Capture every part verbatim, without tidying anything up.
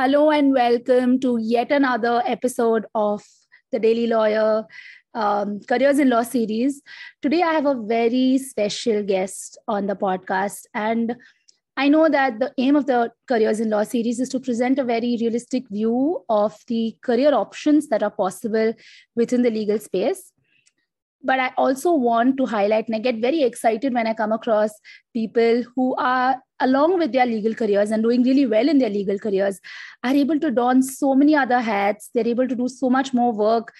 Hello and welcome to yet another episode of The Daily Lawyer um, Careers in Law series. Today I have a very special guest on the podcast, and I know that the aim of the Careers in Law series is to present a very realistic view of the career options that are possible within the legal space. But I also want to highlight, and I get very excited when I come across people who are, along with their legal careers and doing really well in their legal careers, are able to don so many other hats. They're able to do so much more work,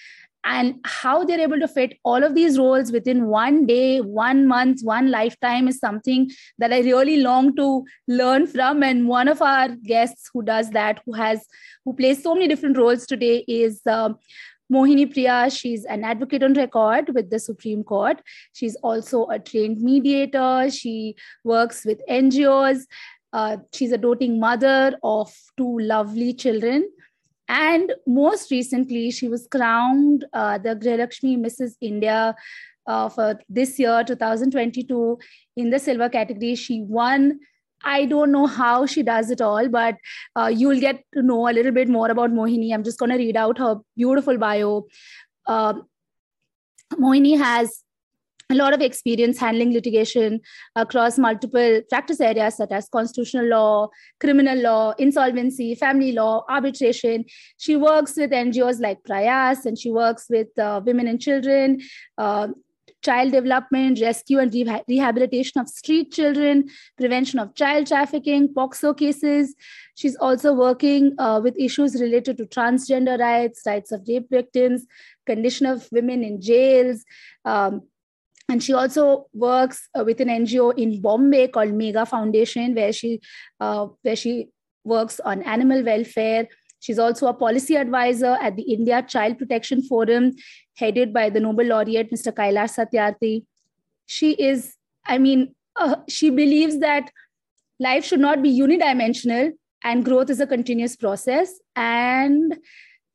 and how they're able to fit all of these roles within one day, one month, one lifetime is something that I really long to learn from. And one of our guests who does that, who has, who plays so many different roles today is um, Mohini Priya. She's an advocate on record with the Supreme Court. She's also a trained mediator. She works with N G Os. Uh, she's a doting mother of two lovely children. And most recently, she was crowned uh, the Grihalakshmi Missus India uh, for this year, two thousand twenty-two, in the silver category. She won. I don't know how she does it all, but uh, you'll get to know a little bit more about Mohini. I'm just going to read out her beautiful bio. Uh, Mohini has a lot of experience handling litigation across multiple practice areas such as constitutional law, criminal law, insolvency, family law, arbitration. She works with N G Os like Prayas, and she works with uh, women and children, uh, child development, rescue and re- rehabilitation of street children, prevention of child trafficking, POCSO cases. She's also working uh, with issues related to transgender rights, rights of rape victims, condition of women in jails. Um, and she also works uh, with an N G O in Bombay called Mega Foundation, where she, uh, where she works on animal welfare. She's also a policy advisor at the India Child Protection Forum, headed by the Nobel laureate, Mister Kailash Satyarthi. She is, I mean, uh, she believes that life should not be unidimensional and growth is a continuous process. And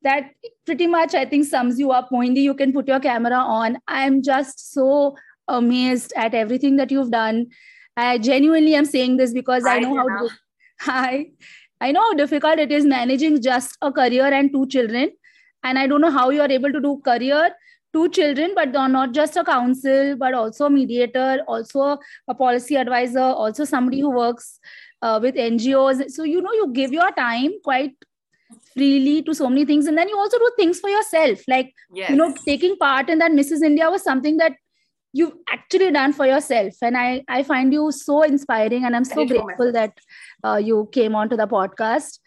that pretty much, I think, sums you up. Mohini, you can put your camera on. I'm just so amazed at everything that you've done. I genuinely am saying this because Hi, I know Anna. how to... Hi. I know how difficult it is managing just a career and two children. And I don't know how you are able to do career, two children, but not just a counsel, but also a mediator, also a policy advisor, also somebody who works uh, with N G Os. So, you know, you give your time quite freely to so many things. And then you also do things for yourself. Like, yes. you know, taking part in that Missus India was something that you've actually done for yourself. And I, I find you so inspiring, and I'm so Thank grateful you. that uh, you came onto the podcast.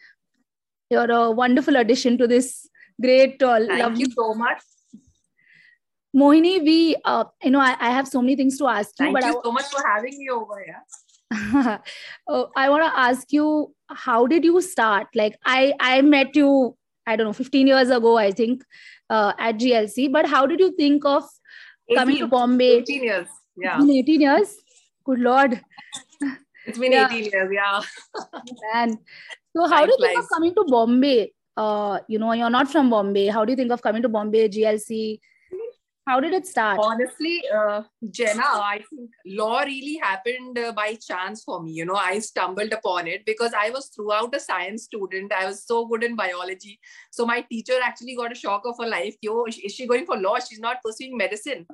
You're a wonderful addition to this great, uh, Thank lovely. you so much. Mohini, we, uh, you know, I, I have so many things to ask you. Thank but you I, so much for having me over here. uh, I want to ask you, how did you start? Like I, I met you, I don't know, fifteen years ago, I think, uh, at G L C, but how did you think of coming to Bombay? eighteen years. Yeah. eighteen years? Good Lord. It's been yeah. eighteen years. Yeah. Man. So how Life do you think lies. of coming to Bombay? Uh, you know, you're not from Bombay. How do you think of coming to Bombay, G L C? How did it start? Honestly, uh, Jenna, I think law really happened uh, by chance for me. You know, I stumbled upon it because I was throughout a science student. I was so good in biology. So my teacher actually got a shock of her life. Yo, is she going for law? She's not pursuing medicine.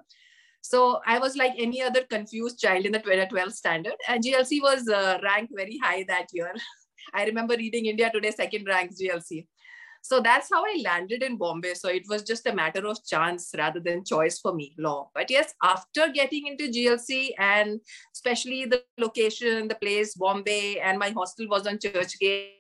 So I was like any other confused child in the twelfth standard. And G L C was uh, ranked very high that year. I remember reading India Today, second ranked G L C. So that's how I landed in Bombay. So it was just a matter of chance rather than choice for me, law. But yes, after getting into G L C, and especially the location, the place, Bombay, and my hostel was on Churchgate.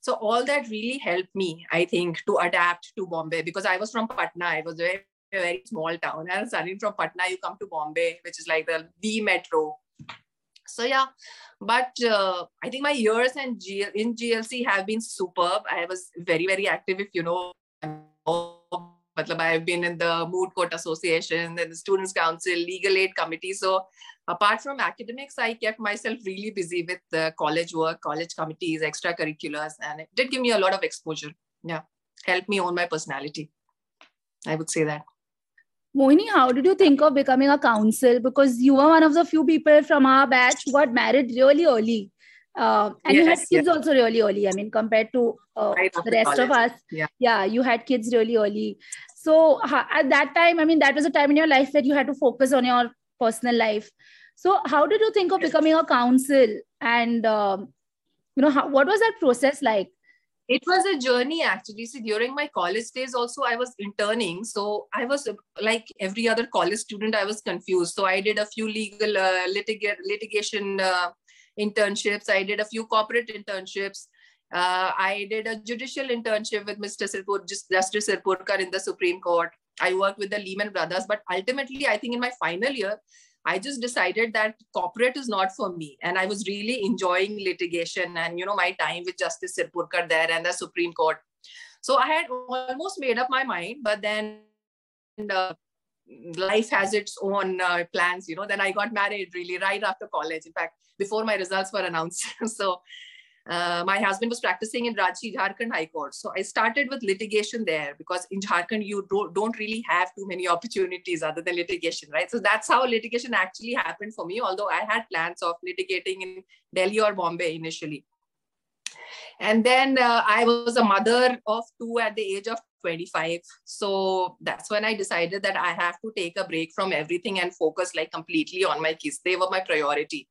So all that really helped me, I think, to adapt to Bombay, because I was from Patna. It was a very, very small town. And suddenly from Patna, you come to Bombay, which is like the, the metro. So yeah, but uh, I think my years in, G- in G L C have been superb. I was very, very active, if you know. I've been in the Moot Court Association, then the Students' Council, Legal Aid Committee. So apart from academics, I kept myself really busy with the college work, college committees, extracurriculars, and it did give me a lot of exposure. Yeah, helped me own my personality. I would say that. Mohini, how did you think of becoming a counsel? Because you were one of the few people from our batch who got married really early. Uh, and yes, you had kids yes. also really early. I mean, compared to uh, the rest college. of us, yeah. yeah, you had kids really early. So ha- at that time, I mean, that was a time in your life that you had to focus on your personal life. So how did you think of yes. becoming a counsel? And, um, you know, how, what was that process like? It was a journey, actually. See, during my college days also, I was interning. So I was like every other college student, I was confused. So I did a few legal uh, litig- litigation uh, internships. I did a few corporate internships. Uh, I did a judicial internship with Mister Sirpur, Justice Sirpurkar in the Supreme Court. I worked with the Lehman Brothers. But ultimately, I think in my final year, I just decided that corporate is not for me. And I was really enjoying litigation and, you know, my time with Justice Sirpurkar there and the Supreme Court. So I had almost made up my mind, but then uh, life has its own uh, plans, you know. Then I got married really right after college. In fact, before my results were announced. so uh, my husband was practicing in Ranchi Jharkhand High Court. So I started with litigation there because in Jharkhand, you do, don't really have too many opportunities other than litigation, right? So that's how litigation actually happened for me, although I had plans of litigating in Delhi or Bombay initially. And then uh, I was a mother of two at the age of twenty-five. So that's when I decided that I have to take a break from everything and focus like completely on my kids. They were my priority.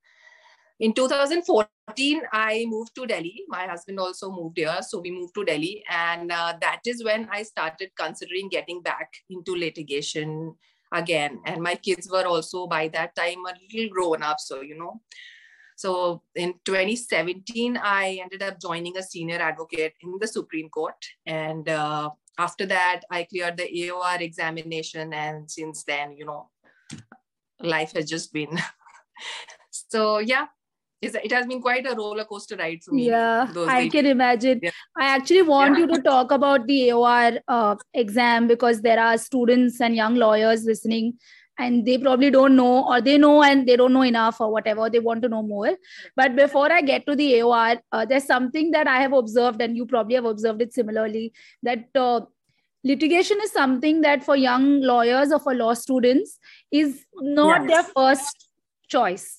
In two thousand fourteen, I moved to Delhi. My husband also moved here. So we moved to Delhi. And uh, that is when I started considering getting back into litigation again. And my kids were also by that time a little grown up. So, you know, so in twenty seventeen, I ended up joining a senior advocate in the Supreme Court. And uh, after that, I cleared the A O R examination. And since then, you know, life has just been. so, yeah. It has been quite a roller coaster ride for me. Yeah, I days. can imagine. Yeah. I actually want yeah. you to talk about the A O R uh, exam because there are students and young lawyers listening and they probably don't know or they know and they don't know enough or whatever. They want to know more. But before I get to the A O R, uh, there's something that I have observed and you probably have observed it similarly, that uh, litigation is something that for young lawyers or for law students is not yes. their first choice.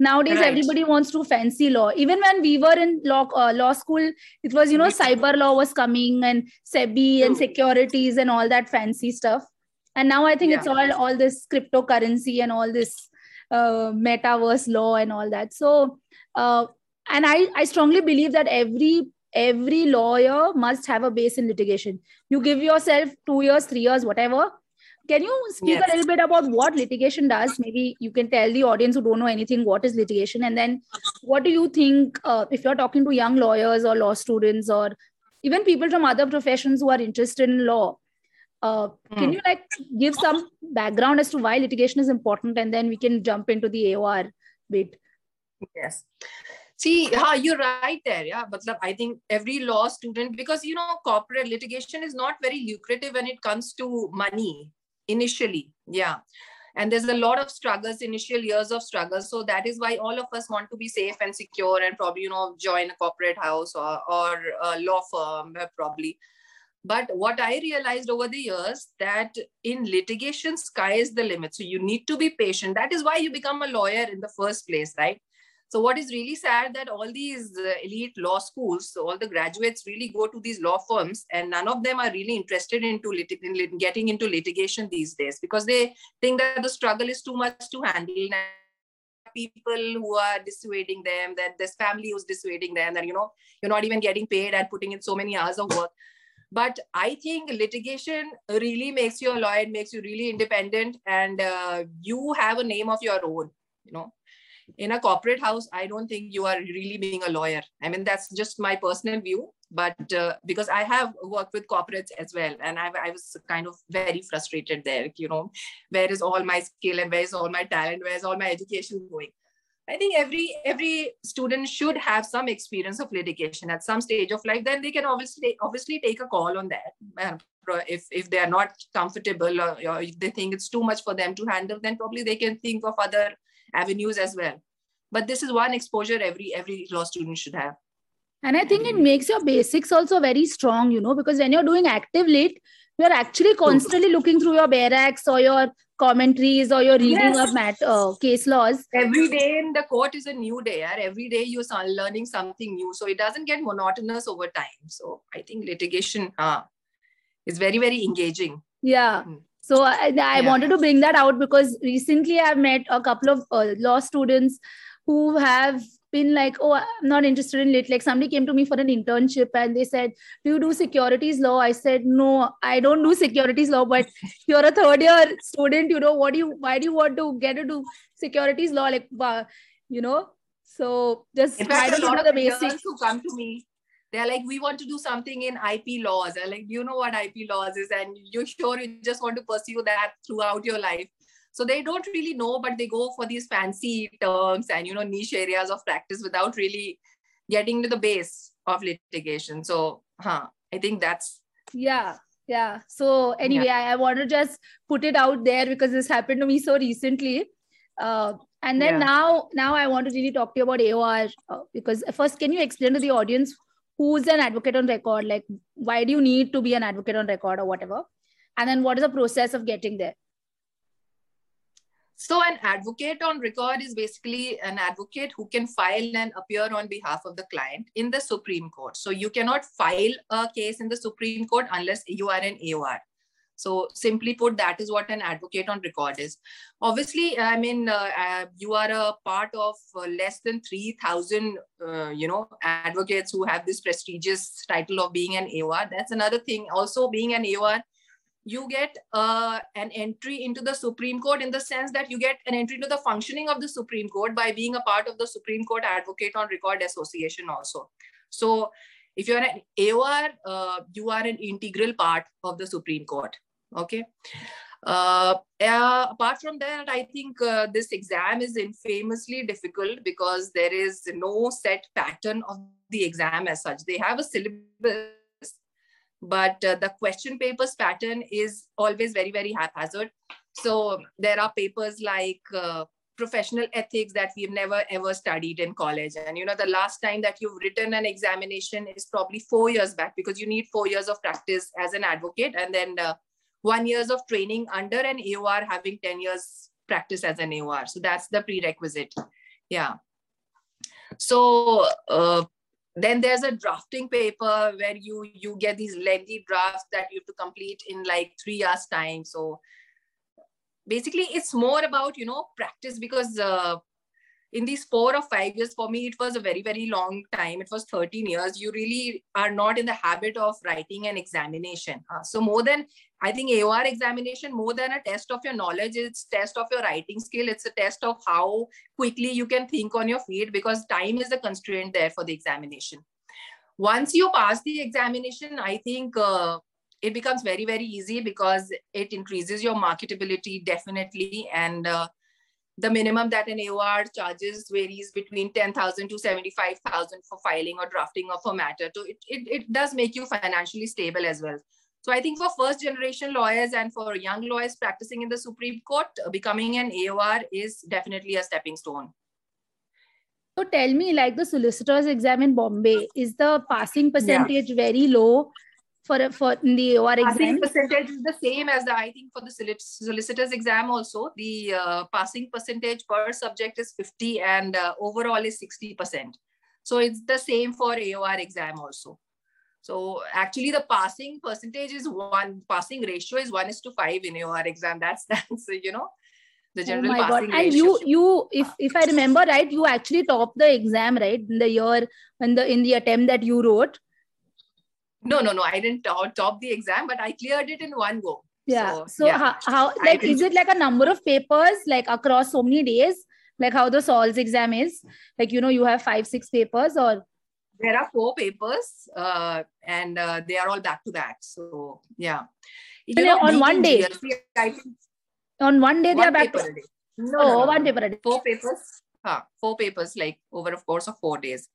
Nowadays, right. everybody wants to fancy law. Even when we were in law uh, law school, it was, you know, cyber law was coming and SEBI and securities and all that fancy stuff. And now I think yeah. it's all, all this cryptocurrency and all this uh, metaverse law and all that. So, uh, and I, I strongly believe that every every lawyer must have a base in litigation. You give yourself two years, three years, whatever. Can you speak yes. a little bit about what litigation does? Maybe you can tell the audience who don't know anything, what is litigation? And then what do you think, uh, if you're talking to young lawyers or law students or even people from other professions who are interested in law, uh, mm. can you like give some background as to why litigation is important? And then we can jump into the A O R bit. Yes. See, yeah, you're right there. Yeah, but I think every law student, because, you know, corporate litigation is not very lucrative when it comes to money. Initially, yeah. And there's a lot of struggles, initial years of struggles. So that is why all of us want to be safe and secure and probably, you know, join a corporate house or, or a law firm probably. But what I realized over the years that in litigation, sky is the limit. So you need to be patient. That is why you become a lawyer in the first place, right? So what is really sad that all these elite law schools, so all the graduates really go to these law firms and none of them are really interested into lit- in getting into litigation these days because they think that the struggle is too much to handle. People who are dissuading them, that there's family who's dissuading them, that, you know, you're not even getting paid and putting in so many hours of work. But I think litigation really makes you a lawyer, it makes you really independent and uh, you have a name of your own, you know. In a corporate house, I don't think you are really being a lawyer. I mean, that's just my personal view. But uh, because I have worked with corporates as well, and I, I was kind of very frustrated there, you know, where is all my skill and where is all my talent, where is all my education going? I think every every student should have some experience of litigation at some stage of life. Then they can obviously obviously take a call on that. If if they are not comfortable or, or if they think it's too much for them to handle, then probably they can think of other avenues as well. But this is one exposure every every law student should have. And I think it makes your basics also very strong, you know, because when you're doing active lit, you are actually constantly looking through your barracks or your commentaries or your reading yes. of mat- uh, case laws. Every day in the court is a new day. Yaar. Every day you're learning something new. So it doesn't get monotonous over time. So I think litigation uh, is very, very engaging. Yeah. Mm. So I, I yeah. wanted to bring that out because recently I've met a couple of uh, law students who have been like, oh, I'm not interested in lit. Like somebody came to me for an internship and they said, do you do securities law? I said, no, I don't do securities law, but you're a third year student, you know, what do you, why do you want to get into securities law? Like, you know, so just try to know the basics. Who come to me. They're like, we want to do something in I P laws. I'm like, you know what I P laws is, and you're sure you just want to pursue that throughout your life. So they don't really know, but they go for these fancy terms and, you know, niche areas of practice without really getting to the base of litigation. So huh, I think that's... Yeah, yeah. So anyway, yeah. I, I want to just put it out there because this happened to me so recently. Uh, and then yeah. now, now I want to really talk to you about A O R uh, because first, can you explain to the audience who's an advocate on record? Like, why do you need to be an advocate on record or whatever? And then what is the process of getting there? So an advocate on record is basically an advocate who can file and appear on behalf of the client in the Supreme Court. So you cannot file a case in the Supreme Court unless you are an A O R. So simply put, that is what an advocate on record is. Obviously, I mean, uh, uh, you are a part of uh, less than three thousand, uh, you know, advocates who have this prestigious title of being an A O R. That's another thing. Also, being an A O R, you get uh, an entry into the Supreme Court in the sense that you get an entry to the functioning of the Supreme Court by being a part of the Supreme Court Advocate on Record Association also. So if you're an A O R, uh, you are an integral part of the Supreme Court. Okay. Uh, uh, apart from that, I think uh, this exam is infamously difficult because there is no set pattern of the exam as such. They have a syllabus, but uh, the question papers pattern is always very, very haphazard. So there are papers like uh, professional ethics that we've never ever studied in college. And you know, the last time that you've written an examination is probably four years back because you need four years of practice as an advocate and then uh, one years of training under an A O R, having ten years practice as an A O R. So that's the prerequisite. Yeah. So uh, then there's a drafting paper where you, you get these lengthy drafts that you have to complete in like three hours time. So basically it's more about, you know, practice because uh, in these four or five years, for me, it was a very, very long time. It was thirteen years. You really are not in the habit of writing an examination. Uh, so more than, I think A O R examination, more than a test of your knowledge, it's a test of your writing skill. It's a test of how quickly you can think on your feet because time is a constraint there for the examination. Once you pass the examination, I think uh, it becomes very, very easy because it increases your marketability definitely. And uh, the minimum that an A O R charges varies between ten thousand to seventy-five thousand for filing or drafting of a matter. So it, it, it does make you financially stable as well. So I think for first generation lawyers and for young lawyers practicing in the Supreme Court, becoming an A O R is definitely a stepping stone. So tell me, like the solicitor's exam in Bombay, is the passing percentage yeah. very low for, for the A O R exam? Passing percentage is the same as the, I think for the solic- solicitor's exam also, the uh, passing percentage per subject is fifty and uh, overall is sixty percent. So it's the same for A O R exam also. So actually the passing percentage is one, passing ratio is one is to five in A O R exam. That's, that's you know, the general oh passing God. Ratio. And you, you, if, if I remember right, you actually topped the exam, right? In the year, in the, in the attempt that you wrote. No, no, no. I didn't top, top the exam, but I cleared it in one go. Yeah. So, so yeah. How, how, like, is it like a number of papers, like across so many days, like how the SOLS exam is? Like, you know, you have five, six papers or? There are four papers uh, and uh, they are all back to back. So, yeah. You know, on, one day, G L C, think, on one day, on one they are back to no, no, no, one paper a day. Four papers, huh, four papers like over a course of four days.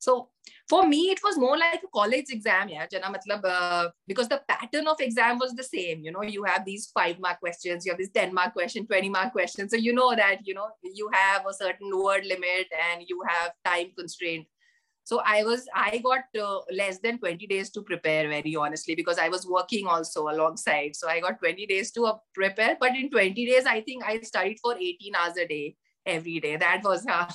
So for me, it was more like a college exam, yeah, Jana, matlab, uh, because the pattern of exam was the same. You know, you have these five mark questions, you have this ten mark question, twenty mark question. So you know that, you know, you have a certain word limit and you have time constraint. So I was, I got uh, less than twenty days to prepare, very honestly, because I was working also alongside. So I got twenty days to uh, prepare, but in twenty days, I think I studied for eighteen hours a day, every day. That was how.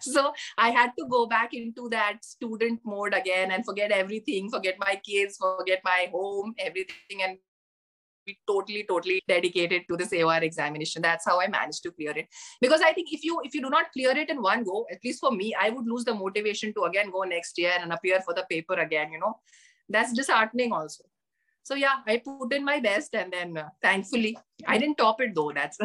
So I had to go back into that student mode again and forget everything, forget my kids, forget my home, everything, and be totally, totally dedicated to this A O R examination. That's how I managed to clear it. Because I think if you if you do not clear it in one go, at least for me, I would lose the motivation to again go next year and appear for the paper again, you know. That's disheartening also. So yeah, I put in my best, and then uh, thankfully, I didn't top it though. That's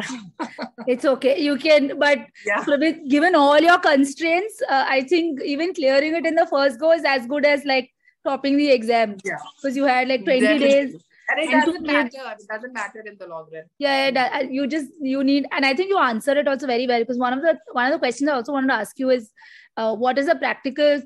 it's okay. You can, but yeah. Pravit, given all your constraints, uh, I think even clearing it in the first go is as good as like topping the exam. Yeah, because you had like twenty Definitely. days. And it and doesn't matter. It, it doesn't matter in the long run. Yeah, yeah, you just you need, and I think you answered it also very well, because one of the one of the questions I also wanted to ask you is, uh, what is the practical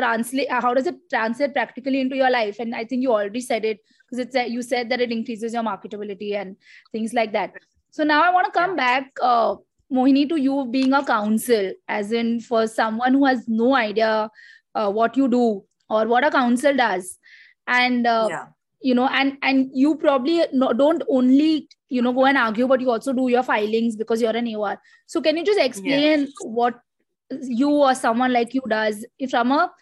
translate? How does it translate practically into your life? And I think you already said it, because it's a, you said that it increases your marketability and things like that. So now I want to come back, uh, Mohini, to you being a counsel, as in for someone who has no idea uh, what you do or what a counsel does, and. Uh, yeah. You know, and, and you probably don't only, you know, go and argue, but you also do your filings because you're an A O R. So can you just explain yes. what you or someone like you does from a,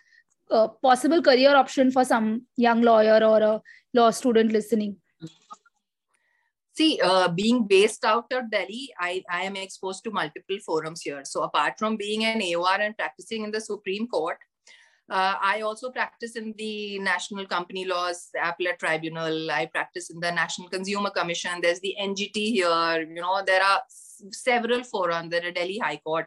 a possible career option for some young lawyer or a law student listening? See, uh, being based out of Delhi, I, I am exposed to multiple forums here. So apart from being an A O R and practicing in the Supreme Court, Uh, I also practice in the National Company Laws Appellate Tribunal. I practice in the National Consumer Commission. There's the N G T here. You know, there are s- several forums. There are Delhi High Court.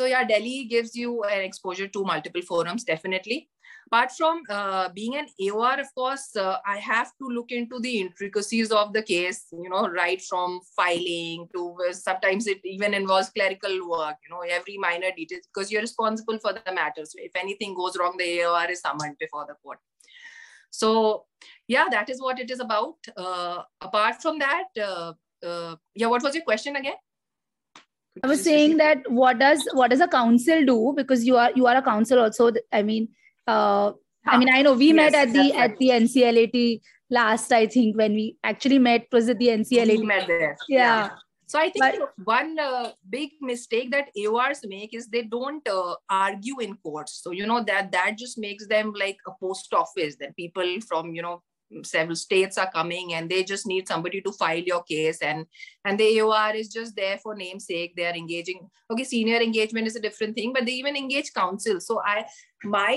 So yeah, Delhi gives you an exposure to multiple forums, definitely. Apart from uh, being an A O R, of course, uh, I have to look into the intricacies of the case, you know, right from filing to uh, sometimes it even involves clerical work, you know, every minor detail, because you're responsible for the matter. So if anything goes wrong, the A O R is summoned before the court. So yeah, that is what it is about. Uh, apart from that, uh, uh, yeah, what was your question again? I was saying that what does what does a counsel do? Because you are you are a counsel also. I mean. Uh, I mean, I know we yes, met at the right. at the N C L A T last, I think, when we actually met, it was at the N C L A T. We met there. Yeah. yeah. So I think but, one uh, big mistake that A O Rs make is they don't uh, argue in courts. So, you know, that that just makes them like a post office, that people from, you know, several states are coming and they just need somebody to file your case, and and the A O R is just there for namesake. They are engaging. Okay, senior engagement is a different thing, but they even engage counsel. So I my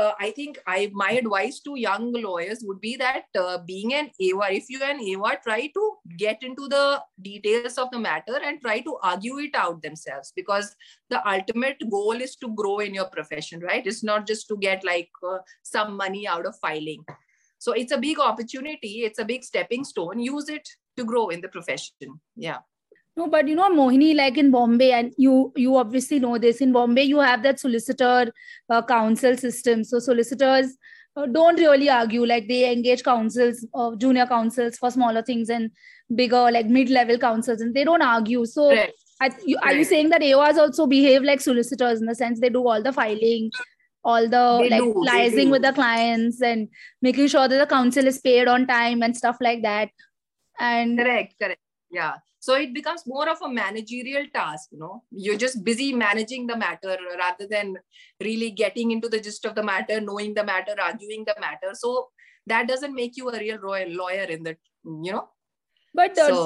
uh, I think I my advice to young lawyers would be that uh, being an A O R, if you're an A O R, try to get into the details of the matter and try to argue it out themselves, because the ultimate goal is to grow in your profession, right? It's not just to get like uh, some money out of filing. So it's a big opportunity. It's a big stepping stone. Use it to grow in the profession. Yeah. No, but you know, Mohini, like in Bombay, and you you obviously know this, in Bombay, you have that solicitor uh, counsel system. So solicitors uh, don't really argue. Like they engage counsels, uh, junior counsels for smaller things, and bigger, like mid-level counsels, and they don't argue. So right. I, you, are right. you saying that A O Rs also behave like solicitors in the sense they do all the filing, all the they like do, liaising with the clients and making sure that the counsel is paid on time and stuff like that? And correct, correct. Yeah. So it becomes more of a managerial task, you know, you're just busy managing the matter rather than really getting into the gist of the matter, knowing the matter, arguing the matter. So that doesn't make you a real royal lawyer in the, you know. But uh, so,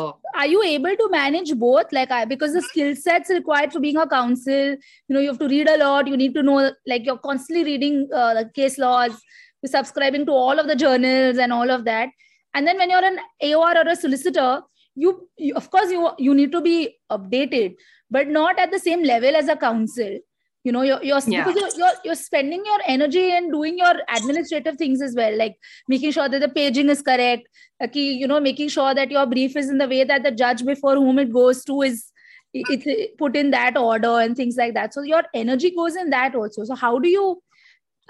are you able to manage both? Like, I, because the skill sets required for being a counsel, you know, you have to read a lot. You need to know, like you're constantly reading uh, the case laws, you're subscribing to all of the journals and all of that. And then when you're an A O R or a solicitor, you, you of course, you you need to be updated, but not at the same level as a counsel. You know, you're you're, yeah. because you're, you're you're spending your energy and doing your administrative things as well, like making sure that the paging is correct, like, you know, making sure that your brief is in the way that the judge before whom it goes to is it's it put in that order and things like that. So your energy goes in that also. So how do you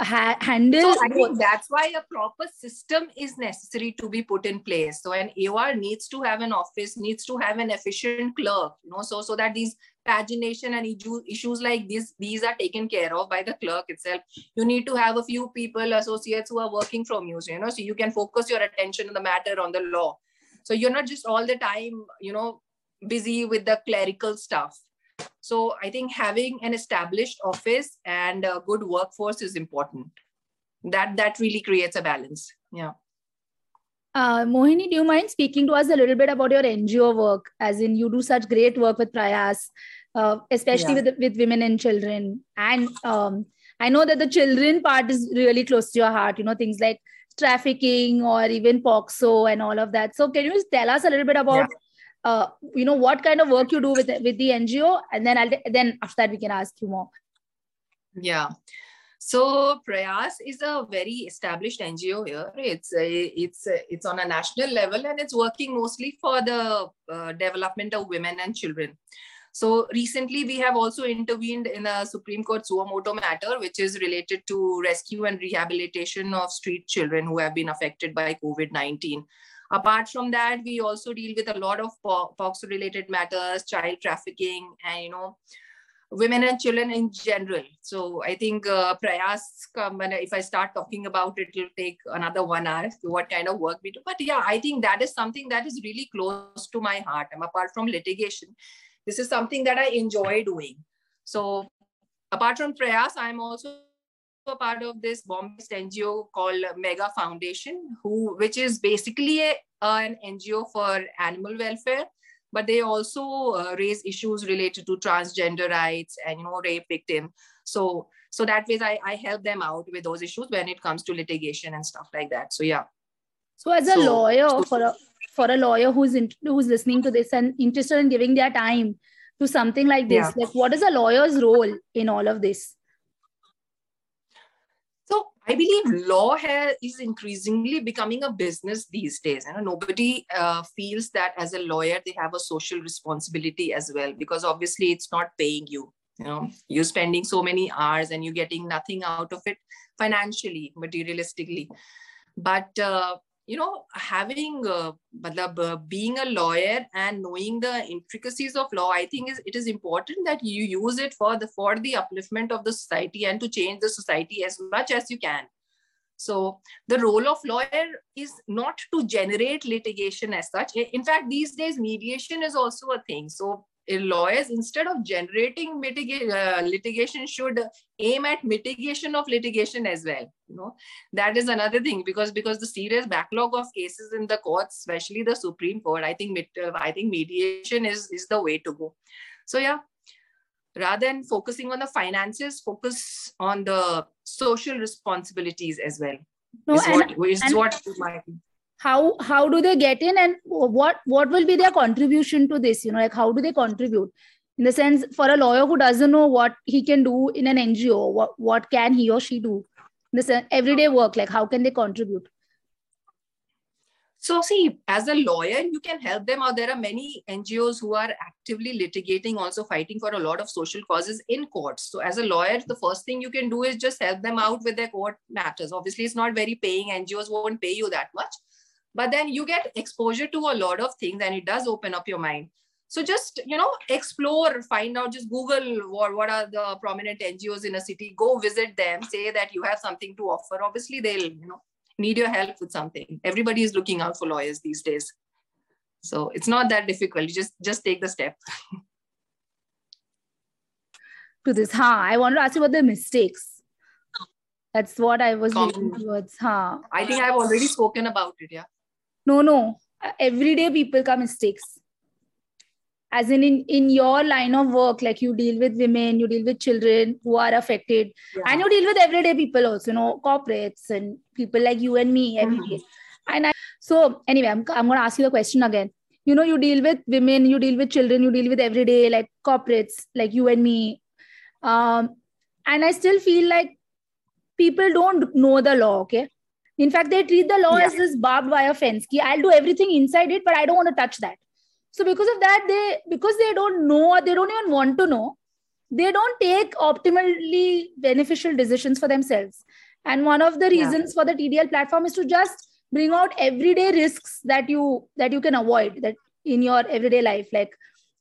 ha- handle. So I think that's why a proper system is necessary to be put in place. So an A O R needs to have an office, needs to have an efficient clerk, you know, so, so that these pagination and issues like this, these are taken care of by the clerk itself. You need to have a few people, associates who are working from you, so, you know, so you can focus your attention on the matter, on the law. So you're not just all the time, you know, busy with the clerical stuff. So I think having an established office and a good workforce is important. That that really creates a balance. Yeah. Uh, Mohini, do you mind speaking to us a little bit about your N G O work? As in, you do such great work with Prayas, uh, especially yeah. with with women and children. And um, I know that the children part is really close to your heart. You know, things like trafficking or even POCSO and all of that. So can you just tell us a little bit about? Yeah. Uh, you know, what kind of work you do with, with the N G O? And then I'll then after that, we can ask you more. Yeah. So Prayas is a very established N G O here. It's it's it's on a national level and it's working mostly for the uh, development of women and children. So recently, we have also intervened in a Supreme Court suo motu matter, which is related to rescue and rehabilitation of street children who have been affected by COVID nineteen. Apart from that, we also deal with a lot of POCSO related matters, child trafficking, and, you know, women and children in general. So I think uh, Prayas, um, if I start talking about it, it'll take another one hour, what kind of work we do. But yeah, I think that is something that is really close to my heart. And apart from litigation, this is something that I enjoy doing. So apart from Prayas, I'm also a part of this Bombay N G O called Mega Foundation, who which is basically a, uh, an N G O for animal welfare, but they also uh, raise issues related to transgender rights and, you know, rape victims. So so that way I, I help them out with those issues when it comes to litigation and stuff like that. So yeah. So as a so, lawyer so, for a for a lawyer who's in, who's listening to this and interested in giving their time to something like this, yeah. like what is a lawyer's role in all of this? So I believe law has, is increasingly becoming a business these days. You know, nobody uh, feels that as a lawyer, they have a social responsibility as well, because obviously it's not paying you. You know, you're spending so many hours and you're getting nothing out of it financially, materialistically. But, uh, you know, having, uh, being a lawyer and knowing the intricacies of law, I think is it is important that you use it for the for the upliftment of the society and to change the society as much as you can. So the role of lawyer is not to generate litigation as such. In fact, these days, mediation is also a thing. So lawyers, instead of generating mitigation, uh, litigation should aim at mitigation of litigation as well. You know, that is another thing, because because the serious backlog of cases in the courts, especially the Supreme Court, I think I think mediation is, is the way to go. So yeah, rather than focusing on the finances, focus on the social responsibilities as well. No, is and, what, is and what my How how do they get in, and what, what will be their contribution to this? You know, like how do they contribute? In the sense, for a lawyer who doesn't know what he can do in an N G O, what, what can he or she do? In the sense, everyday work, like how can they contribute? So see, as a lawyer, you can help them out. There are many N G Os who are actively litigating, also fighting for a lot of social causes in courts. So as a lawyer, the first thing you can do is just help them out with their court matters. Obviously, it's not very paying. N G Os won't pay you that much. But then you get exposure to a lot of things and it does open up your mind. So just, you know, explore, find out, just Google what, what are the prominent N G Os in a city, go visit them, say that you have something to offer. Obviously, they'll, you know, need your help with something. Everybody is looking out for lawyers these days. So it's not that difficult. You just, just take the step. To this, huh? I want to ask you about the mistakes. That's what I was leaning towards, huh? I think I've already spoken about it, yeah. No, no. Everyday people come mistakes. As in, in, in your line of work, like you deal with women, you deal with children who are affected. Yeah. And you deal with everyday people also, you know, corporates and people like you and me every mm-hmm. day. And I, so anyway, I'm, I'm going to ask you the question again. You know, you deal with women, you deal with children, you deal with everyday like corporates, like you and me. Um, and I still feel like people don't know the law, okay? In fact, they treat the law yeah. as this barbed wire fence. Ki, I'll do everything inside it, but I don't want to touch that. So because of that, they because they don't know, or they don't even want to know, they don't take optimally beneficial decisions for themselves. And one of the reasons yeah. for the T D L platform is to just bring out everyday risks that you that you can avoid that in your everyday life. Like,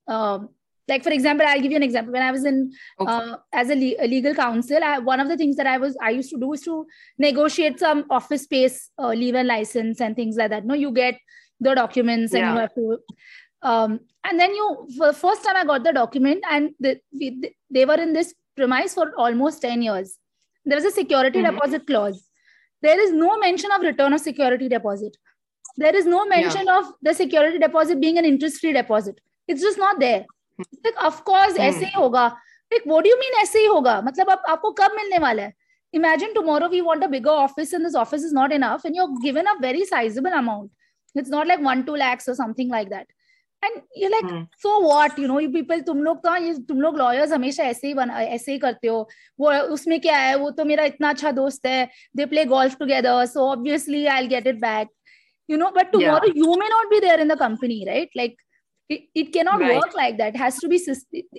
um, like for example, I'll give you an example. When I was in okay. uh, as a, le- a legal counsel, I, one of the things that I was I used to do is to negotiate some office space uh, leave and license and things like that. No, you get the documents yeah. and you have to. Um, and then you, for the first time I got the document, and the, we, they were in this premise for almost ten years. There was a security mm-hmm. deposit clause. There is no mention of return of security deposit. There is no mention yeah. of the security deposit being an interest-free deposit. It's just not there. It's like, of course, mm. aise hi hoga. Like, what do you mean aise hi hoga? Matlab, ab, aapko kab milne wala hai? Imagine tomorrow we want a bigger office and this office is not enough and you're given a very sizable amount. It's not like one, two lakhs or something like that. And you're like, hmm. so what, you know, you people, तुम लोग तो ये तुम लोग lawyers हमेशा ऐसे ही बना ऐसे ही करते हो. वो उसमें क्या है, वो तो मेरा इतना अच्छा दोस्त है. They play golf together, so obviously I'll get it back. You know, but tomorrow yeah. you may not be there in the company, right? Like, it, it cannot right. work like that. It has to be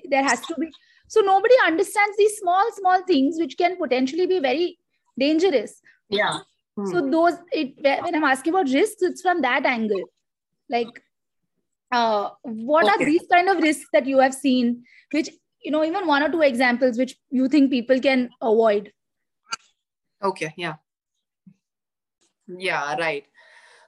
there has to be. So nobody understands these small small things which can potentially be very dangerous. Yeah. Hmm. So those it when I'm asking about risks, it's from that angle, like. Uh, what okay. are these kind of risks that you have seen, which, you know, even one or two examples which you think people can avoid? Okay. Yeah. Yeah. Right.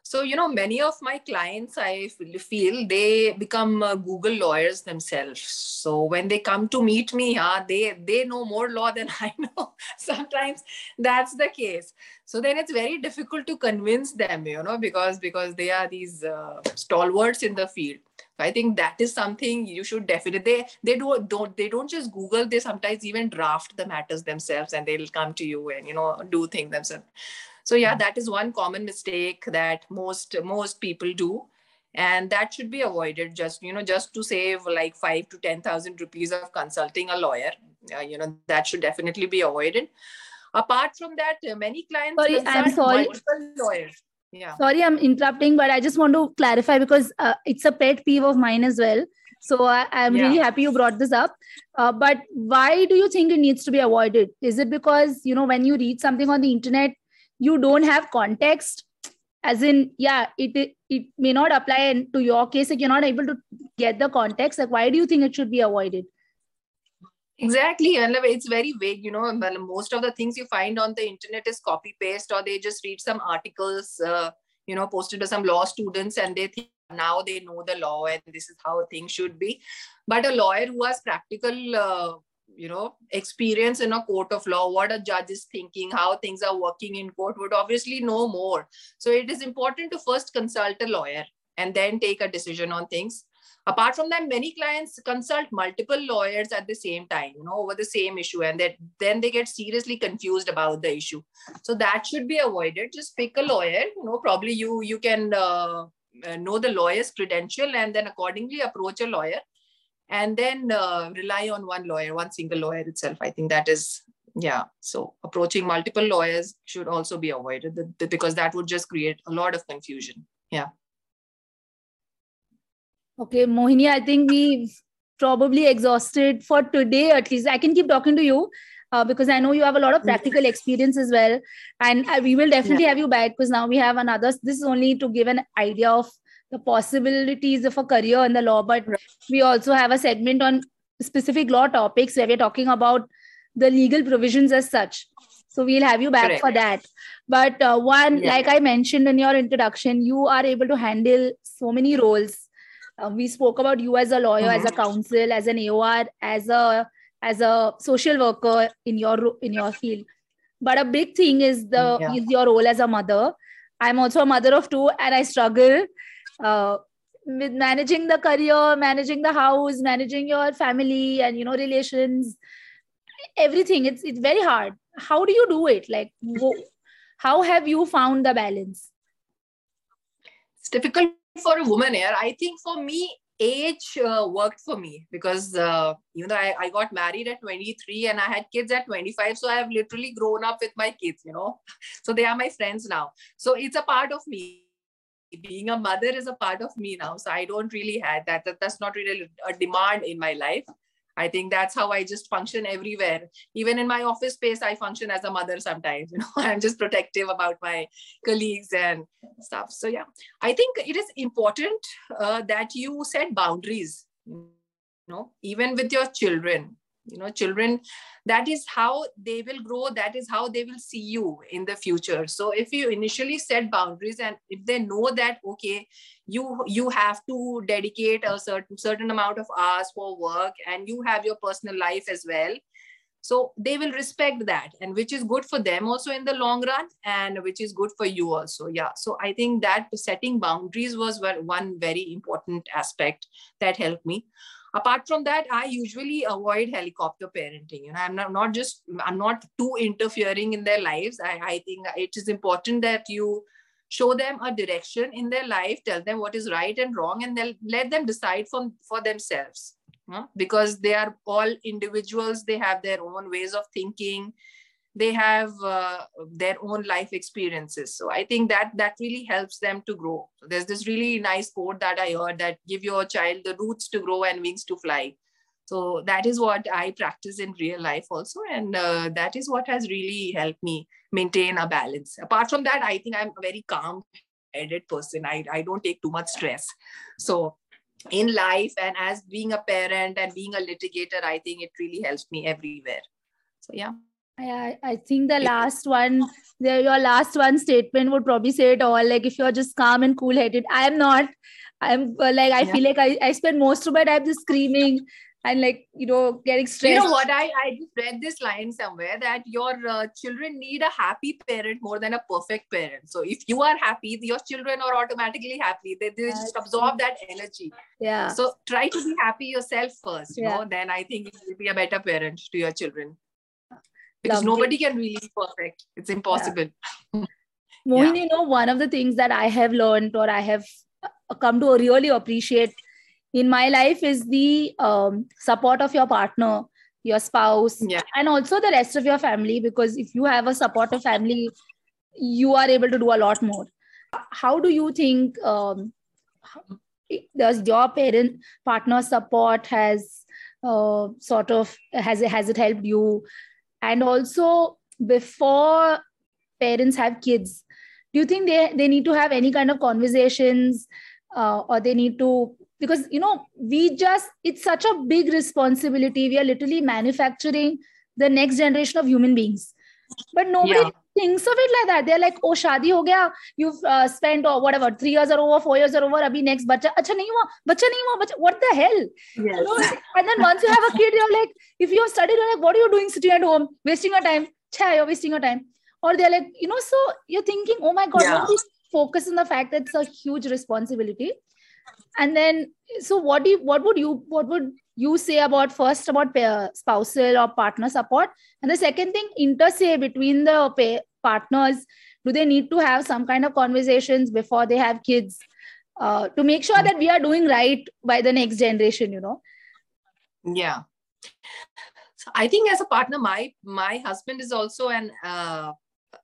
So, you know, many of my clients, I feel they become uh, Google lawyers themselves. So when they come to meet me, yeah, they, they know more law than I know. Sometimes that's the case. So then it's very difficult to convince them, you know, because, because they are these uh, stalwarts in the field. I think that is something you should definitely, they, they do, don't, they don't just Google, they sometimes even draft the matters themselves and they'll come to you and, you know, do things themselves. So yeah, that is one common mistake that most, most people do. And that should be avoided just, you know, just to save like five to ten thousand rupees of consulting a lawyer, uh, you know, that should definitely be avoided. Apart from that, many clients- Sorry, I'm sorry. Lawyers. Yeah. Sorry, I'm interrupting, but I just want to clarify because uh, it's a pet peeve of mine as well. So I, I'm yeah. really happy you brought this up. Uh, but why do you think it needs to be avoided? Is it because, you know, when you read something on the internet, you don't have context? As in, yeah, it it may not apply to your case. Like, you're not able to get the context. Like, why do you think it should be avoided? Exactly. It's very vague, you know, most of the things you find on the internet is copy paste, or they just read some articles, uh, you know, posted by some law students, and they think now they know the law and this is how things should be. But a lawyer who has practical, uh, you know, experience in a court of law, what a judge is thinking, how things are working in court, would obviously know more. So it is important to first consult a lawyer and then take a decision on things. Apart from that, many clients consult multiple lawyers at the same time, you know, over the same issue, and that then they get seriously confused about the issue. So that should be avoided. Just pick a lawyer, you know, probably you, you can uh, know the lawyer's credential and then accordingly approach a lawyer, and then uh, rely on one lawyer, one single lawyer itself. I think that is, yeah. So approaching multiple lawyers should also be avoided because that would just create a lot of confusion. Yeah. Okay, Mohini, I think we've probably exhausted for today, at least. I can keep talking to you uh, because I know you have a lot of practical experience as well. And I, we will definitely yeah. have you back because now we have another, this is only to give an idea of the possibilities of a career in the law, but right. we also have a segment on specific law topics where we're talking about the legal provisions as such. So we'll have you back Correct. For that. But uh, one, yeah. like I mentioned in your introduction, you are able to handle so many roles. Uh, we spoke about you as a lawyer, mm-hmm. as a counsel, as an A O R, as a as a social worker in your in your field. But a big thing is the yeah. is your role as a mother. I'm also a mother of two, and I struggle Uh, with managing the career, managing the house, managing your family and, you know, relations, everything. It's it's very hard. How do you do it? Like, how have you found the balance? It's difficult for a woman here. I think for me, age uh, worked for me because, uh, you know, I, I got married at twenty-three and I had kids at twenty-five. So I have literally grown up with my kids, you know, so they are my friends now. So it's a part of me. Being a mother is a part of me now, so I don't really have that. that that's not really a demand in my life. I think that's how I just function everywhere. Even in my office space, I function as a mother sometimes, you know, I'm just protective about my colleagues and stuff. So yeah, I think it is important uh, that you set boundaries, you know, even with your children, you know, children, that is how they will grow. That is how they will see you in the future. So if you initially set boundaries and if they know that, okay, you, you have to dedicate a certain, certain amount of hours for work and you have your personal life as well. So they will respect that, and which is good for them also in the long run and which is good for you also. Yeah. So I think that setting boundaries was one very important aspect that helped me. Apart from that, I usually avoid helicopter parenting. You know, I'm not, not just, I'm not too interfering in their lives. I, I think it is important that you show them a direction in their life, tell them what is right and wrong, and they'll let them decide from, for themselves, you know, because they are all individuals. They have their own ways of thinking. They have uh, their own life experiences. So I think that that really helps them to grow. There's this really nice quote that I heard that give your child the roots to grow and wings to fly. So that is what I practice in real life also. And uh, that is what has really helped me maintain a balance. Apart from that, I think I'm a very calm-headed person. I, I don't take too much stress. So in life and as being a parent and being a litigator, I think it really helps me everywhere. So yeah. I, I think the last one, the, your last one statement would probably say it all. Like if you're just calm and cool headed, I am not. I'm like, I yeah. feel like I, I spend most of my time just screaming and like, you know, getting stressed. You know what, I, I just read this line somewhere that your uh, children need a happy parent more than a perfect parent. So if you are happy, your children are automatically happy. They, they just absorb that energy. Yeah. So try to be happy yourself first, you yeah. know, then I think you will be a better parent to your children. Because Lovely. Nobody can really be perfect. It's impossible. Yeah. Mohini, yeah. you know, one of the things that I have learned or I have come to really appreciate in my life is the um, support of your partner, your spouse, yeah. and also the rest of your family. Because if you have a supportive family, you are able to do a lot more. How do you think um, does your parent partner support has uh, sort of, has, has it helped you? And also, before parents have kids, do you think they, they need to have any kind of conversations uh, or they need to, because, you know, we just, it's such a big responsibility. We are literally manufacturing the next generation of human beings. But nobody yeah. thinks of it like that. They're like, oh, shaadi ho gaya. You've uh, spent or oh, whatever, three years are over, four years are over, abhi next bacha. Achha nahi hua, bacha nahi hua, bacha. What the hell? Yes. You know? And then once you have a kid, you're like, if you have studied, you're like, what are you doing sitting at home? Wasting your time. Chha, you're wasting your time. Or they're like, you know, so you're thinking, oh my God, yeah. nobody focus on the fact that it's a huge responsibility. And then, so what do you, what would you, what would you say about first about pair, spousal or partner support? And the second thing, inter-say between the pair, partners, do they need to have some kind of conversations before they have kids uh, to make sure that we are doing right by the next generation, you know? Yeah. So I think as a partner, my, my husband is also an uh,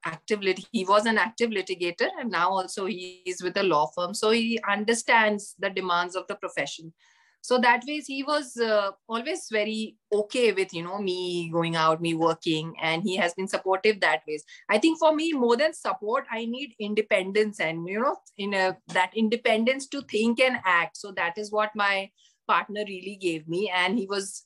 active, lit- he was an active litigator and now also he is with a law firm. So he understands the demands of the profession. So that way, he was uh, always very okay with, you know, me going out, me working, and he has been supportive that ways. I think for me, more than support, I need independence and, you know, in a, that independence to think and act. So that is what my partner really gave me. And he was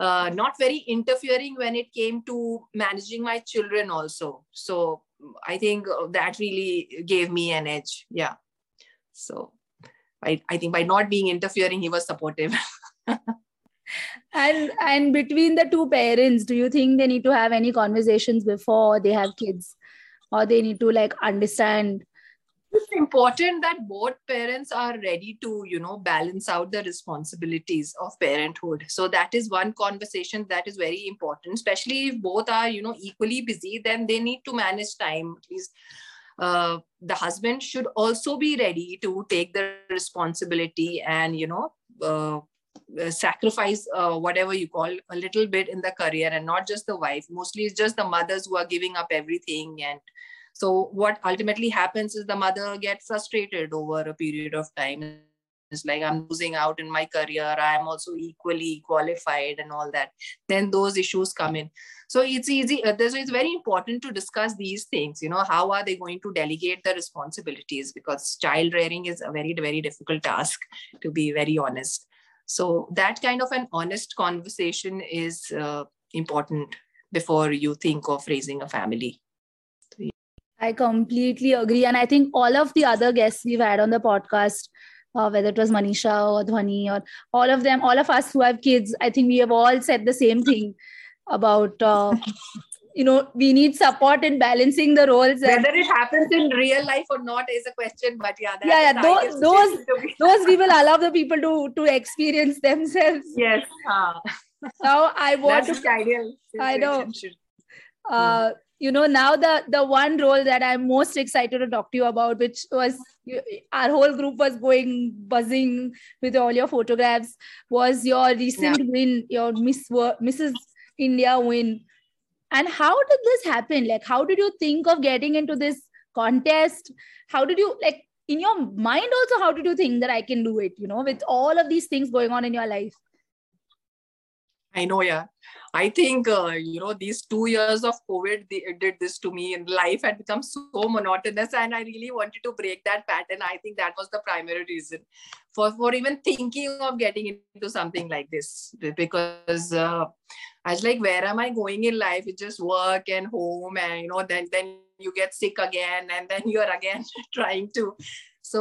uh, not very interfering when it came to managing my children also. So I think that really gave me an edge. Yeah. So. I, I think by not being interfering, he was supportive. and and between the two parents, do you think they need to have any conversations before they have kids? Or they need to like understand? It's important that both parents are ready to, you know, balance out the responsibilities of parenthood. So that is one conversation that is very important, especially if both are, you know, equally busy, then they need to manage time at least. Uh, the husband should also be ready to take the responsibility and, you know, uh, sacrifice uh, whatever you call a little bit in the career and not just the wife. Mostly it's just the mothers who are giving up everything. And so what ultimately happens is the mother gets frustrated over a period of time It's like I'm losing out in my career, I'm also equally qualified and all that, then those issues come in. So it's easy, uh, so it's very important to discuss these things, you know, how are they going to delegate the responsibilities, because child rearing is a very, very difficult task, to be very honest. So that kind of an honest conversation is uh, important before you think of raising a family. I completely agree. And I think all of the other guests we've had on the podcast, Uh, whether it was Manisha or Dhwani or all of them, all of us who have kids, I think we have all said the same thing about, uh, you know, we need support in balancing the roles. Whether it happens in real life or not is a question, but yeah. Yeah, yeah those, those, those we will allow the people to, to experience themselves. Yes. Uh, so I want that's to... That's ideal. I know. Uh, yeah. You know, now the, the one role that I'm most excited to talk to you about, which was our whole group was going buzzing with all your photographs, was your recent yeah. win, your Miss Missus India win. And how did this happen? Like, how did you think of getting into this contest? How did you, like, in your mind also, how did you think that I can do it, you know, with all of these things going on in your life? I know, yeah. I think, uh, you know, these two years of COVID they did this to me, and life had become so monotonous, and I really wanted to break that pattern. I think that was the primary reason for, for even thinking of getting into something like this, because uh, I was like, where am I going in life? It's just work and home, and, you know, then, then you get sick again, and then you're again trying to... So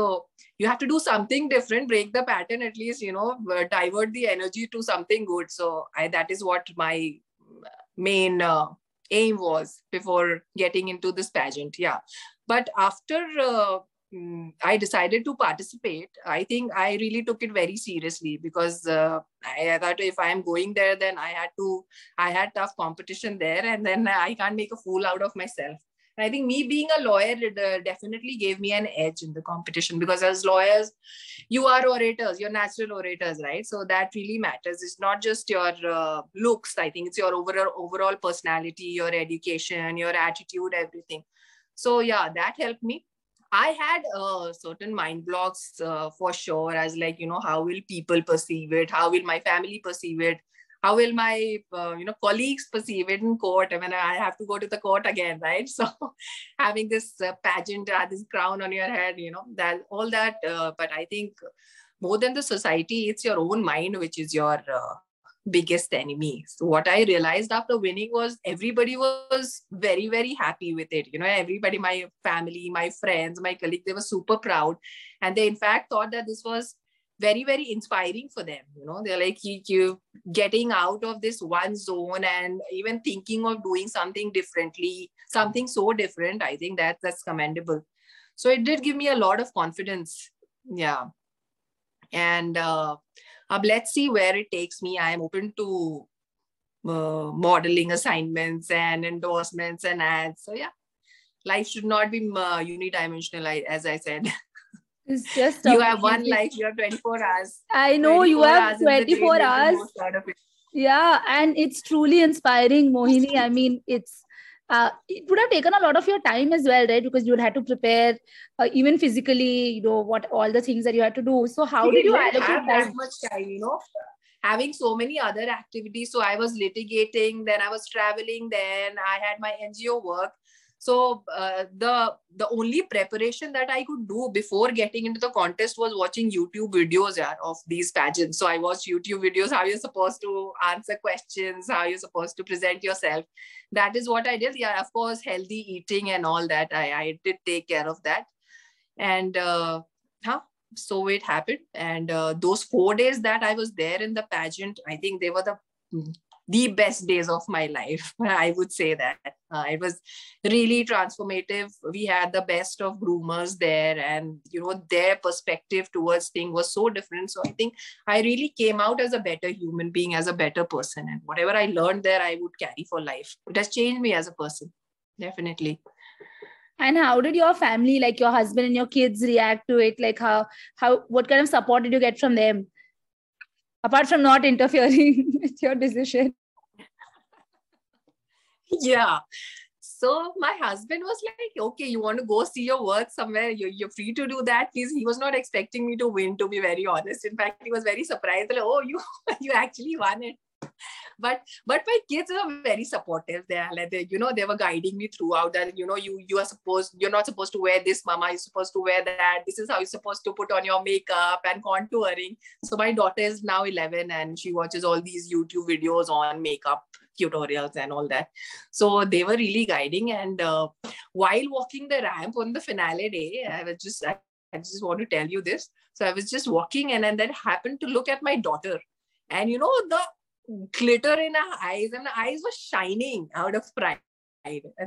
you have to do something different, break the pattern, at least, you know, divert the energy to something good. So I, that is what my main uh, aim was before getting into this pageant. Yeah. But after uh, I decided to participate, I think I really took it very seriously, because uh, I thought if I'm going there, then I had to, I had tough competition there, and then I can't make a fool out of myself. I think me being a lawyer, it uh, definitely gave me an edge in the competition, because as lawyers, you are orators, you're natural orators, right? So that really matters. It's not just your uh, looks. I think it's your overall, overall personality, your education, your attitude, everything. So yeah, that helped me. I had uh, certain mind blocks uh, for sure, as like, you know, how will people perceive it? How will my family perceive it? How will my, uh, you know, colleagues perceive it in court? I mean, I have to go to the court again, right? So having this uh, pageant, uh, this crown on your head, you know, that all that. Uh, but I think more than the society, it's your own mind, which is your uh, biggest enemy. So what I realized after winning was everybody was very, very happy with it. You know, everybody, my family, my friends, my colleagues, they were super proud. And they, in fact, thought that this was very, very inspiring for them. You know, they're like, you getting out of this one zone and even thinking of doing something differently, something so different. I think that that's commendable. So it did give me a lot of confidence. Yeah. And uh, um, let's see where it takes me. I'm open to uh, modeling assignments and endorsements and ads. So yeah, life should not be uh, unidimensional, as I said. It's just you have one life, you have twenty-four hours. I know you have twenty-four hours. Yeah, and it's truly inspiring, Mohini. I mean, it's uh, it would have taken a lot of your time as well, right? Because you would have to prepare uh, even physically, you know, what all the things that you had to do. So how did you allocate that much time, you know? Having so many other activities. So I was litigating, then I was traveling, then I had my N G O work. So uh, the, the only preparation that I could do before getting into the contest was watching YouTube videos yeah, of these pageants. So I watched YouTube videos, how you're supposed to answer questions, how you're supposed to present yourself. That is what I did. Yeah, of course, healthy eating and all that. I, I did take care of that. And uh, huh? so it happened. And uh, those four days that I was there in the pageant, I think they were the... the best days of my life. I would say that uh, it was really transformative. We had the best of groomers there, and you know, their perspective towards things was so different. So I think I really came out as a better human being, as a better person, and whatever I learned there, I would carry for life. It has changed me as a person, definitely. And how did your family, like your husband and your kids, react to it? Like how, how, what kind of support did you get from them? Apart from not interfering with your decision. Yeah, So my husband was like, okay, you want to go see your work somewhere? You're, you're free to do that. He's, he was not expecting me to win, to be very honest. In fact, he was very surprised. Like, oh, you, you actually won it. But but my kids were very supportive. They, like, they, you know, they were guiding me throughout that, you know, you, you are supposed, you're not supposed to wear this, mama, you're supposed to wear that. This is how you're supposed to put on your makeup and contouring. So my daughter is now eleven and she watches all these YouTube videos on makeup tutorials and all that. So they were really guiding. And uh, while walking the ramp on the finale day, I was just, I, I just want to tell you this. So I was just walking and, and then happened to look at my daughter and, you know, the glitter in her eyes, and her eyes were shining out of pride.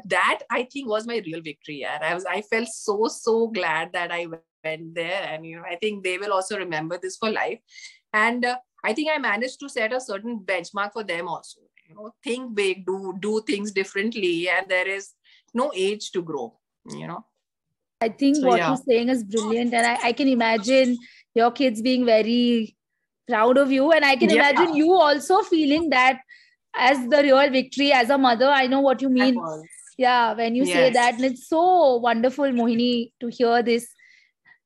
That I think was my real victory. And I was, I felt so, so glad that I went there. And, you know, I think they will also remember this for life. And uh, I think I managed to set a certain benchmark for them also. You know, think big, do, do things differently. And there is no age to grow, you know. I think so, what yeah. you're saying is brilliant. And I, I can imagine your kids being very proud of you. And I can yeah. imagine you also feeling that as the real victory as a mother. I know what you mean. Yeah, when you yes. say that. And it's so wonderful, Mohini, to hear this.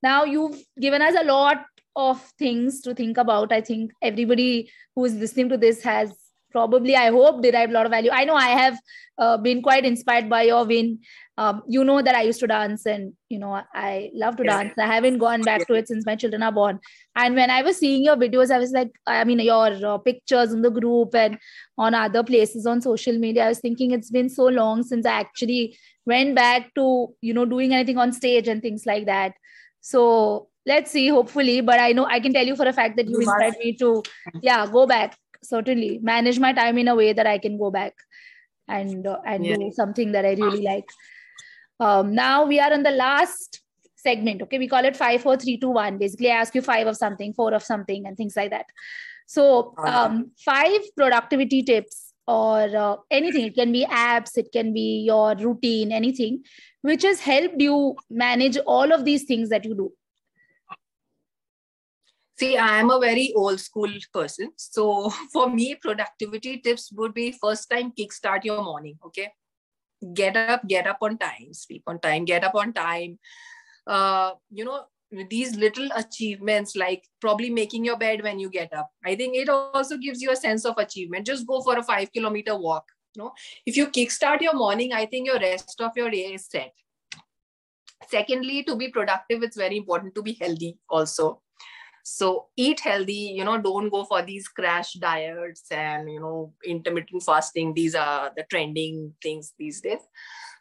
Now you've given us a lot of things to think about. I think everybody who is listening to this has probably, I hope, derived a lot of value. I know I have uh, been quite inspired by your win. Um, you know that I used to dance and, you know, I love to yes. dance. I haven't gone back to it since my children are born. And when I was seeing your videos, I was like, I mean, your uh, pictures in the group and on other places on social media, I was thinking it's been so long since I actually went back to, you know, doing anything on stage and things like that. So let's see, hopefully. But I know I can tell you for a fact that you inspired me to, yeah, go back. Certainly manage my time in a way that I can go back and uh, and yeah. do something that I really like. Um, now we are on the last segment. Okay, we call it five, four, three, two, one. Basically, I ask you five of something, four of something, and things like that. So um, five productivity tips or uh, anything. It can be apps, it can be your routine, anything which has helped you manage all of these things that you do. See, I am a very old school person. So for me, productivity tips would be first time kickstart your morning. Okay. Get up, get up on time, sleep on time, get up on time. Uh, you know, these little achievements, like probably making your bed when you get up. I think it also gives you a sense of achievement. Just go for a five kilometer walk. You know, if you kickstart your morning, I think your rest of your day is set. Secondly, to be productive, it's very important to be healthy also. So eat healthy, you know, don't go for these crash diets and, you know, intermittent fasting. These are the trending things these days.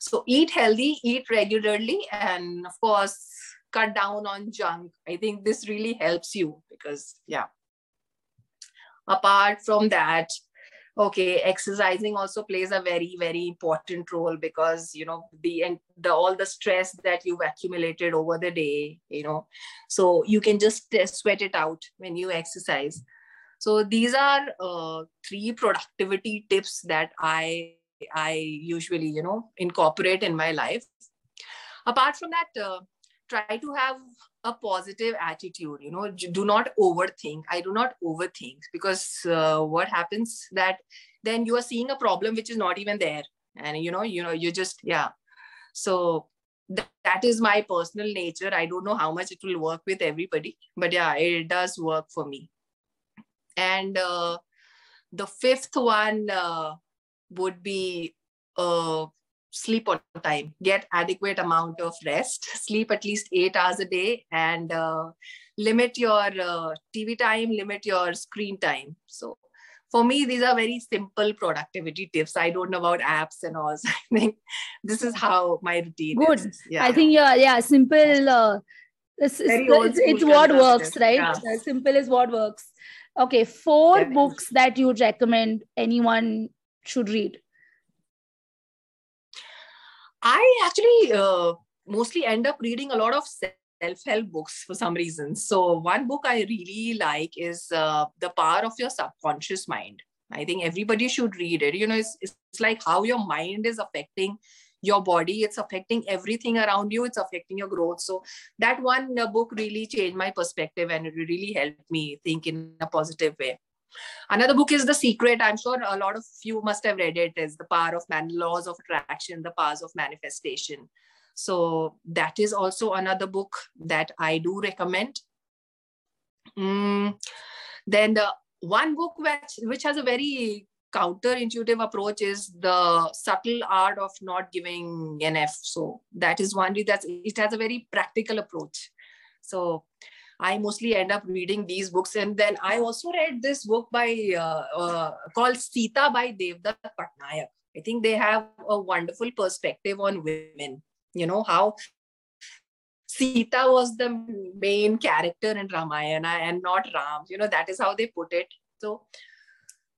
So eat healthy, eat regularly, and of course, cut down on junk. I think this really helps you because, yeah. Apart from that, okay, exercising also plays a very, very important role because, you know, the, and the all the stress that you've accumulated over the day, you know, so you can just sweat it out when you exercise. So these are uh, three productivity tips that I, I usually, you know, incorporate in my life. Apart from that, uh, try to have a positive attitude, you know, do not overthink. I do not overthink because uh, what happens that then you are seeing a problem which is not even there. And, you know, you know, you just, yeah. So th- that is my personal nature. I don't know how much it will work with everybody, but yeah, it does work for me. And uh, the fifth one uh, would be, uh, sleep on time, get adequate amount of rest, sleep at least eight hours a day, and uh, limit your uh, T V time, limit your screen time. So for me, these are very simple productivity tips. I don't know about apps and all. So I think this is how my routine Good. Is. Yeah. I think, yeah, yeah simple. Uh, it's it's, it's what works, right? Yeah. Simple is what works. Okay. Four yeah. books that you would recommend anyone should read. I actually uh, mostly end up reading a lot of self-help books for some reason. So one book I really like is uh, The Power of Your Subconscious Mind. I think everybody should read it. You know, it's, it's like how your mind is affecting your body. It's affecting everything around you. It's affecting your growth. So that one book really changed my perspective and it really helped me think in a positive way. Another book is The Secret. I'm sure a lot of you must have read it. It's The Power of Man, Laws of Attraction, The Powers of Manifestation. So that is also another book that I do recommend. Mm. Then the one book which, which has a very counterintuitive approach is The Subtle Art of Not Giving an F. So that is one, that's, it has a very practical approach. So I mostly end up reading these books. And then I also read this book by uh, uh, called Sita by Devdutt Pattanaik. I think they have a wonderful perspective on women. You know, how Sita was the main character in Ramayana and not Ram. You know, that is how they put it. So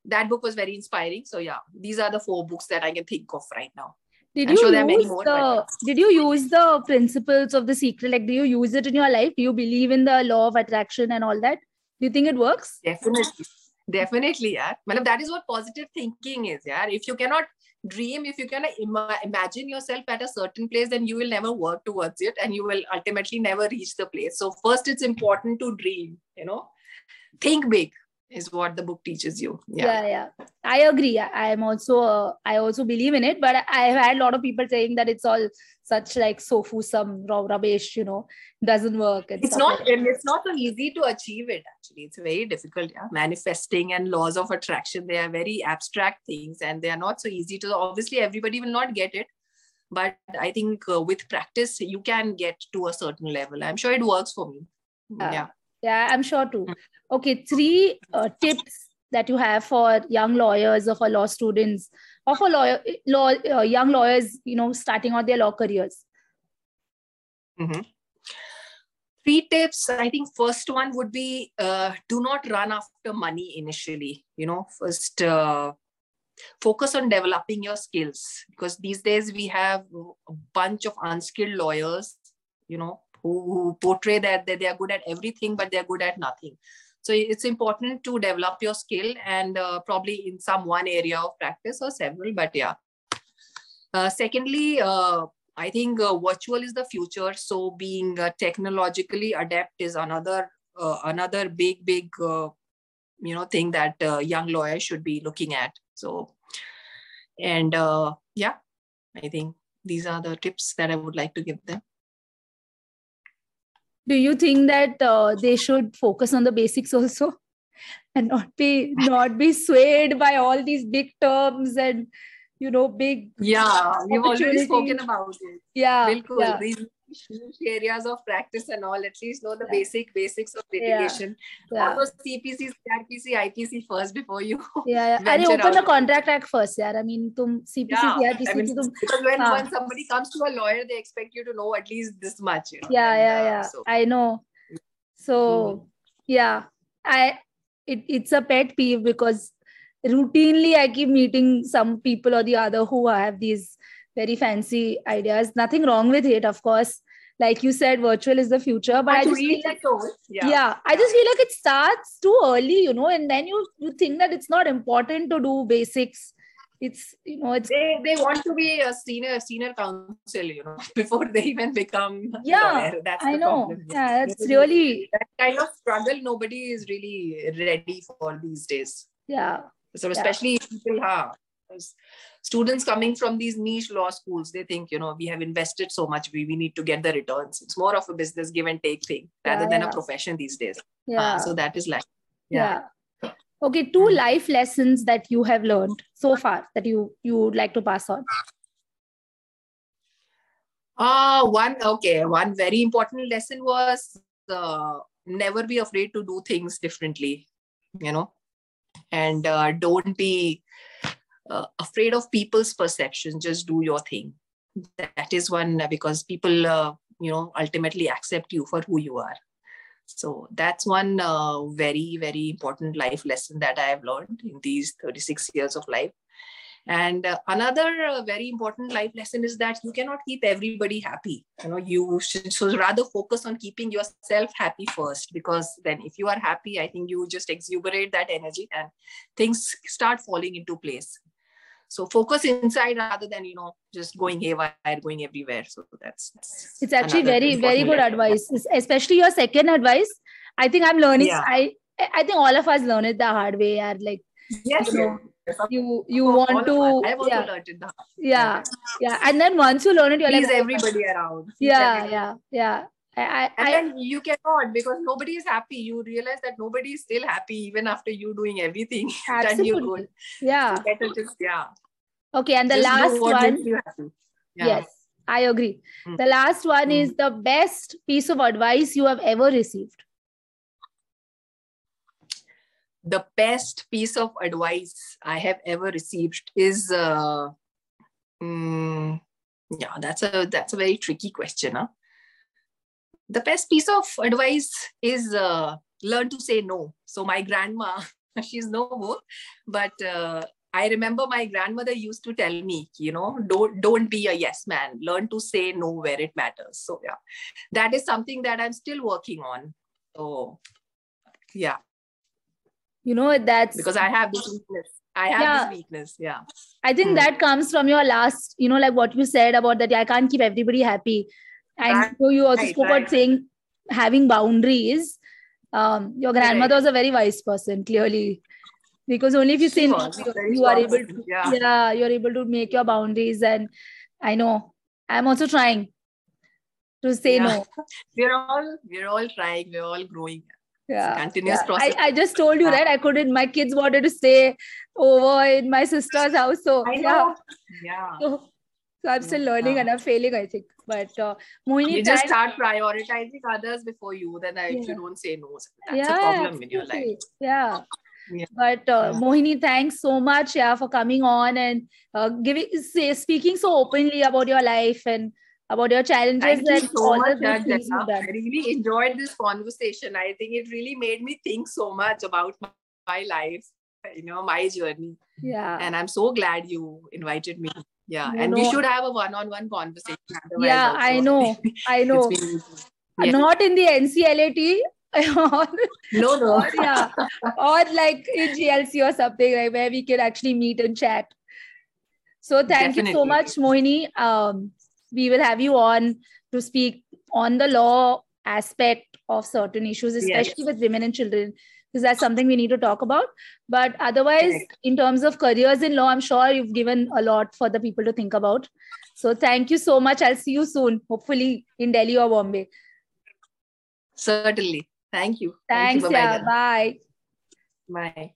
that book was very inspiring. So yeah, these are the four books that I can think of right now. Did I'm you sure there are many more, the, but... Did you use the principles of The Secret? Like, do you use it in your life? Do you believe in the law of attraction and all that? Do you think it works? Definitely. Definitely, yeah. That is what positive thinking is, yeah. If you cannot dream, if you cannot ima- imagine yourself at a certain place, then you will never work towards it and you will ultimately never reach the place. So first, it's important to dream, you know. Think big is what the book teaches you. Yeah, yeah. yeah. I agree. I am also, uh, I also believe in it, but I have had a lot of people saying that it's all such like sofu, some raw rubbish, you know, doesn't work. It's not, like it's not so easy to achieve it. Actually, it's very difficult. Yeah? Manifesting and laws of attraction, they are very abstract things and they are not so easy to, obviously everybody will not get it, but I think uh, with practice, you can get to a certain level. I'm sure it works for me. Uh, yeah. Yeah, I'm sure too. Okay, three uh, tips that you have for young lawyers or for law students or for lawyer, law, uh, young lawyers, you know, starting out their law careers. Mm-hmm. Three tips. I think first one would be uh, do not run after money initially. You know, first uh, focus on developing your skills, because these days we have a bunch of unskilled lawyers, you know, who portray that, that they are good at everything, but they're good at nothing. So it's important to develop your skill and uh, probably in some one area of practice or several, but yeah. Uh, secondly, uh, I think uh, virtual is the future. So being uh, technologically adept is another, uh, another big, big, uh, you know, thing that uh, young lawyers should be looking at. So, and uh, yeah, I think these are the tips that I would like to give them. Do you think that uh, they should focus on the basics also and not be not be swayed by all these big terms and, you know, big... Yeah, we've already spoken about it. Yeah. Cool. yeah. These areas of practice and all, at least know the yeah. basic basics of litigation. Yeah. Also C P C, C R P C, I P C first before you... Yeah, yeah. And you open the Contract Act first, yaar. I mean, tum C P C, yeah. C R P C... I mean, tum, because when, uh, when somebody comes to a lawyer, they expect you to know at least this much. You know? Yeah, and, yeah, uh, yeah. So. I know. So, mm. yeah. I it, It's a pet peeve because routinely I keep meeting some people or the other who have these very fancy ideas. Nothing wrong with it, of course. Like you said, virtual is the future, but I just feel like, yeah. yeah, I just feel like it starts too early, you know, and then you, you think that it's not important to do basics. It's, you know, it's... They, they want to be a senior, senior counsel, you know, before they even become yeah, lawyer. That's I the know. Problem. Yeah, that's really... That kind of struggle, nobody is really ready for these days. Yeah. So especially yeah. people have... students coming from these niche law schools, they think, you know, we have invested so much, we, we need to get the returns. It's more of a business give and take thing rather yeah, than yeah. a profession these days. Yeah. Uh, so that is like, yeah. yeah. Okay. Two life lessons that you have learned so far that you, you would like to pass on. Uh, one, okay. One very important lesson was uh, never be afraid to do things differently, you know, and uh, don't be Uh, afraid of people's perception. Just do your thing. That is one, because people, uh, you know, ultimately accept you for who you are. So that's one uh, very, very important life lesson that I have learned in these thirty-six years of life. And uh, another uh, very important life lesson is that you cannot keep everybody happy. You know, you should so rather focus on keeping yourself happy first, because then if you are happy, I think you just exuberate that energy and things start falling into place. So focus inside rather than, you know, just going haywire, going everywhere. So that's, that's it's actually very, very good lesson. Advice, especially your second advice. I think I'm learning. Yeah. I I think all of us learn it the hard way. Are like, yes, you know, yes. you, you want to. I've also yeah. learned it the hard way. Yeah, yeah. And then once you learn it, you're Please like everybody oh, around. Yeah, yeah, yeah. yeah. I, I, and then you cannot, because nobody is happy. You realize that nobody is still happy even after you doing everything. Absolutely. Your goal. Yeah. So better just, yeah. Okay, and the just last one. Yeah. Yes, I agree. Mm. The last one mm. is the best piece of advice you have ever received. The best piece of advice I have ever received is, uh, mm, yeah, that's a that's a very tricky question, huh? The best piece of advice is uh, learn to say no. So my grandma, she's no more, but uh, I remember my grandmother used to tell me, you know, don't, don't be a yes man, learn to say no where it matters. So yeah, that is something that I'm still working on. So yeah. You know, that's because I have this weakness. I have yeah. this weakness. Yeah. I think mm. that comes from your last, you know, like what you said about that. I can't keep everybody happy. And so you also right, spoke right. about saying having boundaries. Um, your grandmother right. was a very wise person, clearly, because only if you say no, you are able to, yeah. yeah, you're able to make your boundaries. And I know I'm also trying to say yeah. no. We're all we're all trying. We're all growing. Yeah, it's a continuous yeah. process. I, I just told you yeah. right. I couldn't. My kids wanted to stay over in my sister's house. So I know. Yeah. yeah. So, So I'm still learning yeah. and I'm failing, I think. But uh, Mohini, you just start prioritizing others before you. Then if yeah. you don't say no, that's yeah, a problem absolutely. in your life. Yeah. yeah. But uh, yeah. Mohini, thanks so much, yeah, for coming on and uh, giving, say, speaking so openly about your life and about your challenges. Thank and you so all much, that I really enjoyed this conversation. I think it really made me think so much about my, my life, you know, my journey. Yeah. And I'm so glad you invited me. Yeah, you and know. we should have a one-on-one conversation. Yeah, also. I know, I know. Yeah. Not in the N C L A T. no, no. Or, yeah. or like in G L C or something, like where we can actually meet and chat. So thank Definitely. you so much, Mohini. Um, we will have you on to speak on the law aspect of certain issues, especially yes. with women and children. Because that's something we need to talk about. But otherwise, Correct. in terms of careers in law, I'm sure you've given a lot for the people to think about. So thank you so much. I'll see you soon, hopefully in Delhi or Bombay. Certainly. Thank you. Thanks. Thank you. Bye-bye. Yeah, bye. Bye.